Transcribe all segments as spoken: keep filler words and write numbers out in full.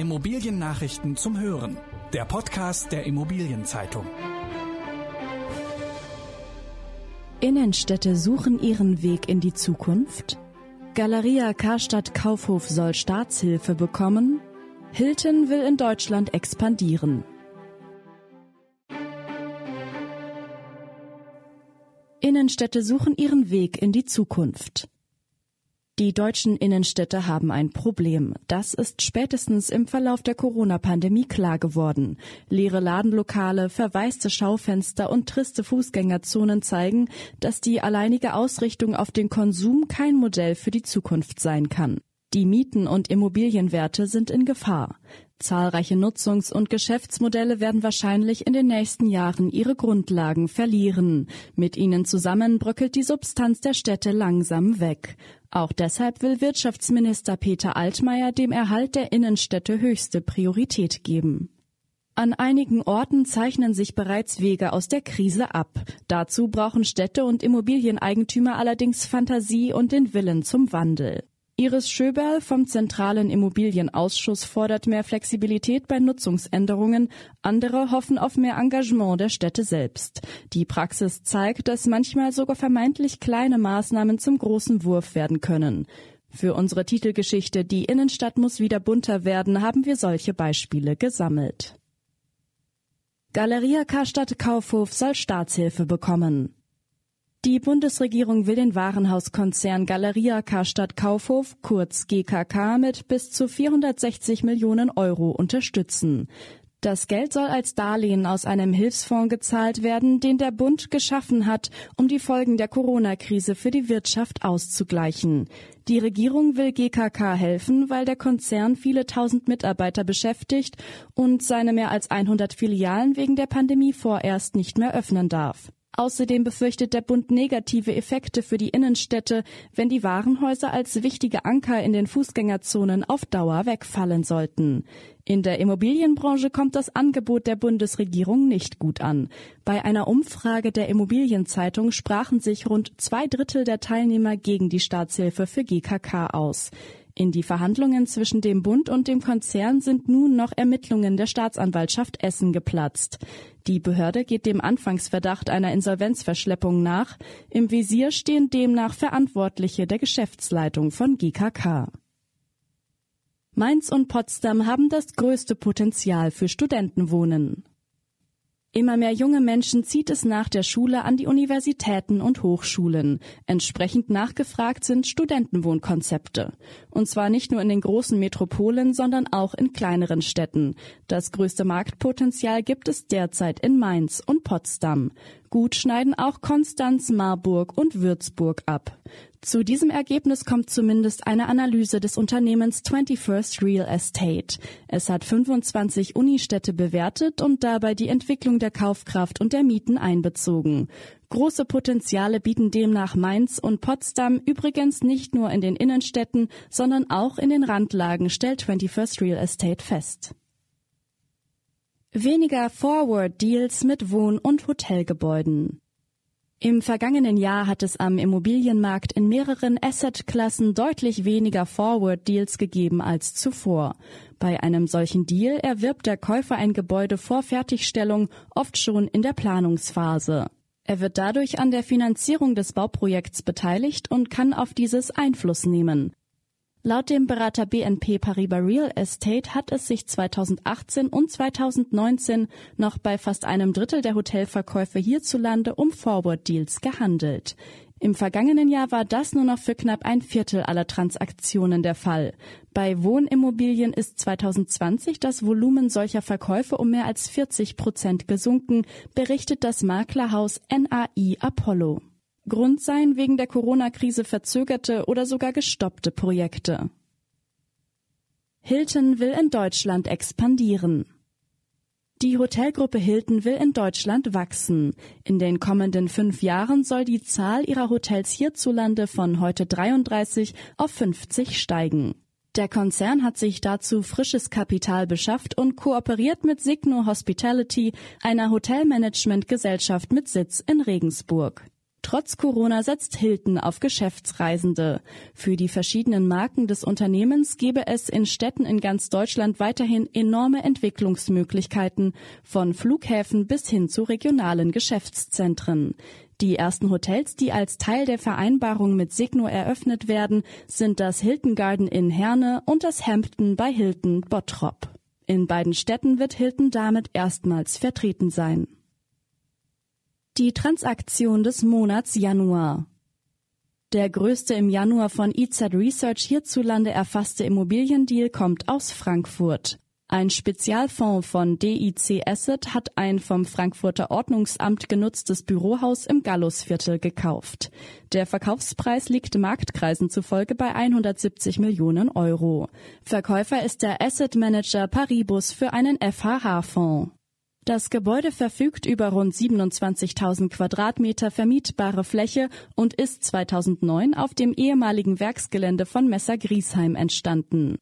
Immobiliennachrichten zum Hören. Der Podcast der Immobilienzeitung. Innenstädte suchen ihren Weg in die Zukunft? Galeria Karstadt Kaufhof soll Staatshilfe bekommen? Hilton will in Deutschland expandieren. Innenstädte suchen ihren Weg in die Zukunft. Die deutschen Innenstädte haben ein Problem. Das ist spätestens im Verlauf der Corona-Pandemie klar geworden. Leere Ladenlokale, verwaiste Schaufenster und triste Fußgängerzonen zeigen, dass die alleinige Ausrichtung auf den Konsum kein Modell für die Zukunft sein kann. Die Mieten und Immobilienwerte sind in Gefahr. Zahlreiche Nutzungs- und Geschäftsmodelle werden wahrscheinlich in den nächsten Jahren ihre Grundlagen verlieren. Mit ihnen zusammen bröckelt die Substanz der Städte langsam weg. Auch deshalb will Wirtschaftsminister Peter Altmaier dem Erhalt der Innenstädte höchste Priorität geben. An einigen Orten zeichnen sich bereits Wege aus der Krise ab. Dazu brauchen Städte und Immobilieneigentümer allerdings Fantasie und den Willen zum Wandel. Iris Schöberl vom Zentralen Immobilienausschuss fordert mehr Flexibilität bei Nutzungsänderungen. Andere hoffen auf mehr Engagement der Städte selbst. Die Praxis zeigt, dass manchmal sogar vermeintlich kleine Maßnahmen zum großen Wurf werden können. Für unsere Titelgeschichte »Die Innenstadt muss wieder bunter werden« haben wir solche Beispiele gesammelt. Galeria Karstadt Kaufhof soll Staatshilfe bekommen. Die Bundesregierung will den Warenhauskonzern Galeria Karstadt Kaufhof, kurz G K K, mit bis zu vierhundertsechzig Millionen Euro unterstützen. Das Geld soll als Darlehen aus einem Hilfsfonds gezahlt werden, den der Bund geschaffen hat, um die Folgen der Corona-Krise für die Wirtschaft auszugleichen. Die Regierung will G K K helfen, weil der Konzern viele tausend Mitarbeiter beschäftigt und seine mehr als hundert Filialen wegen der Pandemie vorerst nicht mehr öffnen darf. Außerdem befürchtet der Bund negative Effekte für die Innenstädte, wenn die Warenhäuser als wichtige Anker in den Fußgängerzonen auf Dauer wegfallen sollten. In der Immobilienbranche kommt das Angebot der Bundesregierung nicht gut an. Bei einer Umfrage der Immobilienzeitung sprachen sich rund zwei Drittel der Teilnehmer gegen die Staatshilfe für G K K aus. In die Verhandlungen zwischen dem Bund und dem Konzern sind nun noch Ermittlungen der Staatsanwaltschaft Essen geplatzt. Die Behörde geht dem Anfangsverdacht einer Insolvenzverschleppung nach. Im Visier stehen demnach Verantwortliche der Geschäftsleitung von G K K. Mainz und Potsdam haben das größte Potenzial für Studentenwohnen. Immer mehr junge Menschen zieht es nach der Schule an die Universitäten und Hochschulen. Entsprechend nachgefragt sind Studentenwohnkonzepte. Und zwar nicht nur in den großen Metropolen, sondern auch in kleineren Städten. Das größte Marktpotenzial gibt es derzeit in Mainz und Potsdam. Gut schneiden auch Konstanz, Marburg und Würzburg ab. Zu diesem Ergebnis kommt zumindest eine Analyse des Unternehmens einundzwanzigster Real Estate. Es hat fünfundzwanzig Unistädte bewertet und dabei die Entwicklung der Kaufkraft und der Mieten einbezogen. Große Potenziale bieten demnach Mainz und Potsdam, übrigens nicht nur in den Innenstädten, sondern auch in den Randlagen, stellt einundzwanzigster Real Estate fest. Weniger Forward-Deals mit Wohn- und Hotelgebäuden. Im vergangenen Jahr hat es am Immobilienmarkt in mehreren Assetklassen deutlich weniger Forward-Deals gegeben als zuvor. Bei einem solchen Deal erwirbt der Käufer ein Gebäude vor Fertigstellung, oft schon in der Planungsphase. Er wird dadurch an der Finanzierung des Bauprojekts beteiligt und kann auf dieses Einfluss nehmen. Laut dem Berater B N P Paribas Real Estate hat es sich zweitausendachtzehn und zweitausendneunzehn noch bei fast einem Drittel der Hotelverkäufe hierzulande um Forward-Deals gehandelt. Im vergangenen Jahr war das nur noch für knapp ein Viertel aller Transaktionen der Fall. Bei Wohnimmobilien ist zweitausendzwanzig das Volumen solcher Verkäufe um mehr als vierzig Prozent gesunken, berichtet das Maklerhaus N A I Apollo. Grund seien wegen der Corona-Krise verzögerte oder sogar gestoppte Projekte. Hilton will in Deutschland expandieren. Die Hotelgruppe Hilton will in Deutschland wachsen. In den kommenden fünf Jahren soll die Zahl ihrer Hotels hierzulande von heute dreiunddreißig auf fünfzig steigen. Der Konzern hat sich dazu frisches Kapital beschafft und kooperiert mit Signo Hospitality, einer Hotelmanagement-Gesellschaft mit Sitz in Regensburg. Trotz Corona setzt Hilton auf Geschäftsreisende. Für die verschiedenen Marken des Unternehmens gebe es in Städten in ganz Deutschland weiterhin enorme Entwicklungsmöglichkeiten, von Flughäfen bis hin zu regionalen Geschäftszentren. Die ersten Hotels, die als Teil der Vereinbarung mit Signo eröffnet werden, sind das Hilton Garden Inn Herne und das Hampton by Hilton Bottrop. In beiden Städten wird Hilton damit erstmals vertreten sein. Die Transaktion des Monats Januar. Der größte im Januar von I Z Research hierzulande erfasste Immobiliendeal kommt aus Frankfurt. Ein Spezialfonds von D I C Asset hat ein vom Frankfurter Ordnungsamt genutztes Bürohaus im Gallusviertel gekauft. Der Verkaufspreis liegt Marktkreisen zufolge bei hundertsiebzig Millionen Euro. Verkäufer ist der Asset Manager Paribus für einen F H H-Fonds. Das Gebäude verfügt über rund siebenundzwanzigtausend Quadratmeter vermietbare Fläche und ist zweitausendneun auf dem ehemaligen Werksgelände von Messer Griesheim entstanden.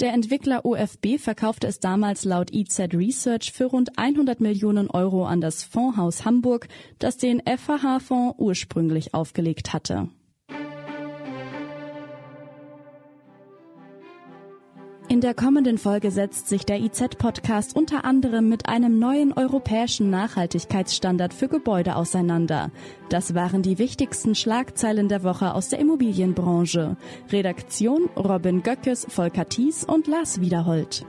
Der Entwickler O F B verkaufte es damals laut I Z Research für rund hundert Millionen Euro an das Fondhaus Hamburg, das den F H H-Fonds ursprünglich aufgelegt hatte. In der kommenden Folge setzt sich der I Z-Podcast unter anderem mit einem neuen europäischen Nachhaltigkeitsstandard für Gebäude auseinander. Das waren die wichtigsten Schlagzeilen der Woche aus der Immobilienbranche. Redaktion Robin Göckes, Volker Thies und Lars Wiederholt.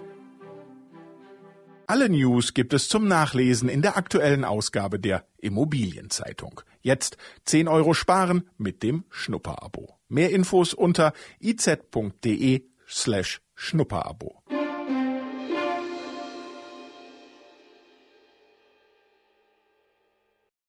Alle News gibt es zum Nachlesen in der aktuellen Ausgabe der Immobilienzeitung. Jetzt zehn Euro sparen mit dem Schnupperabo. Mehr Infos unter i z punkt d e slash Schnupperabo.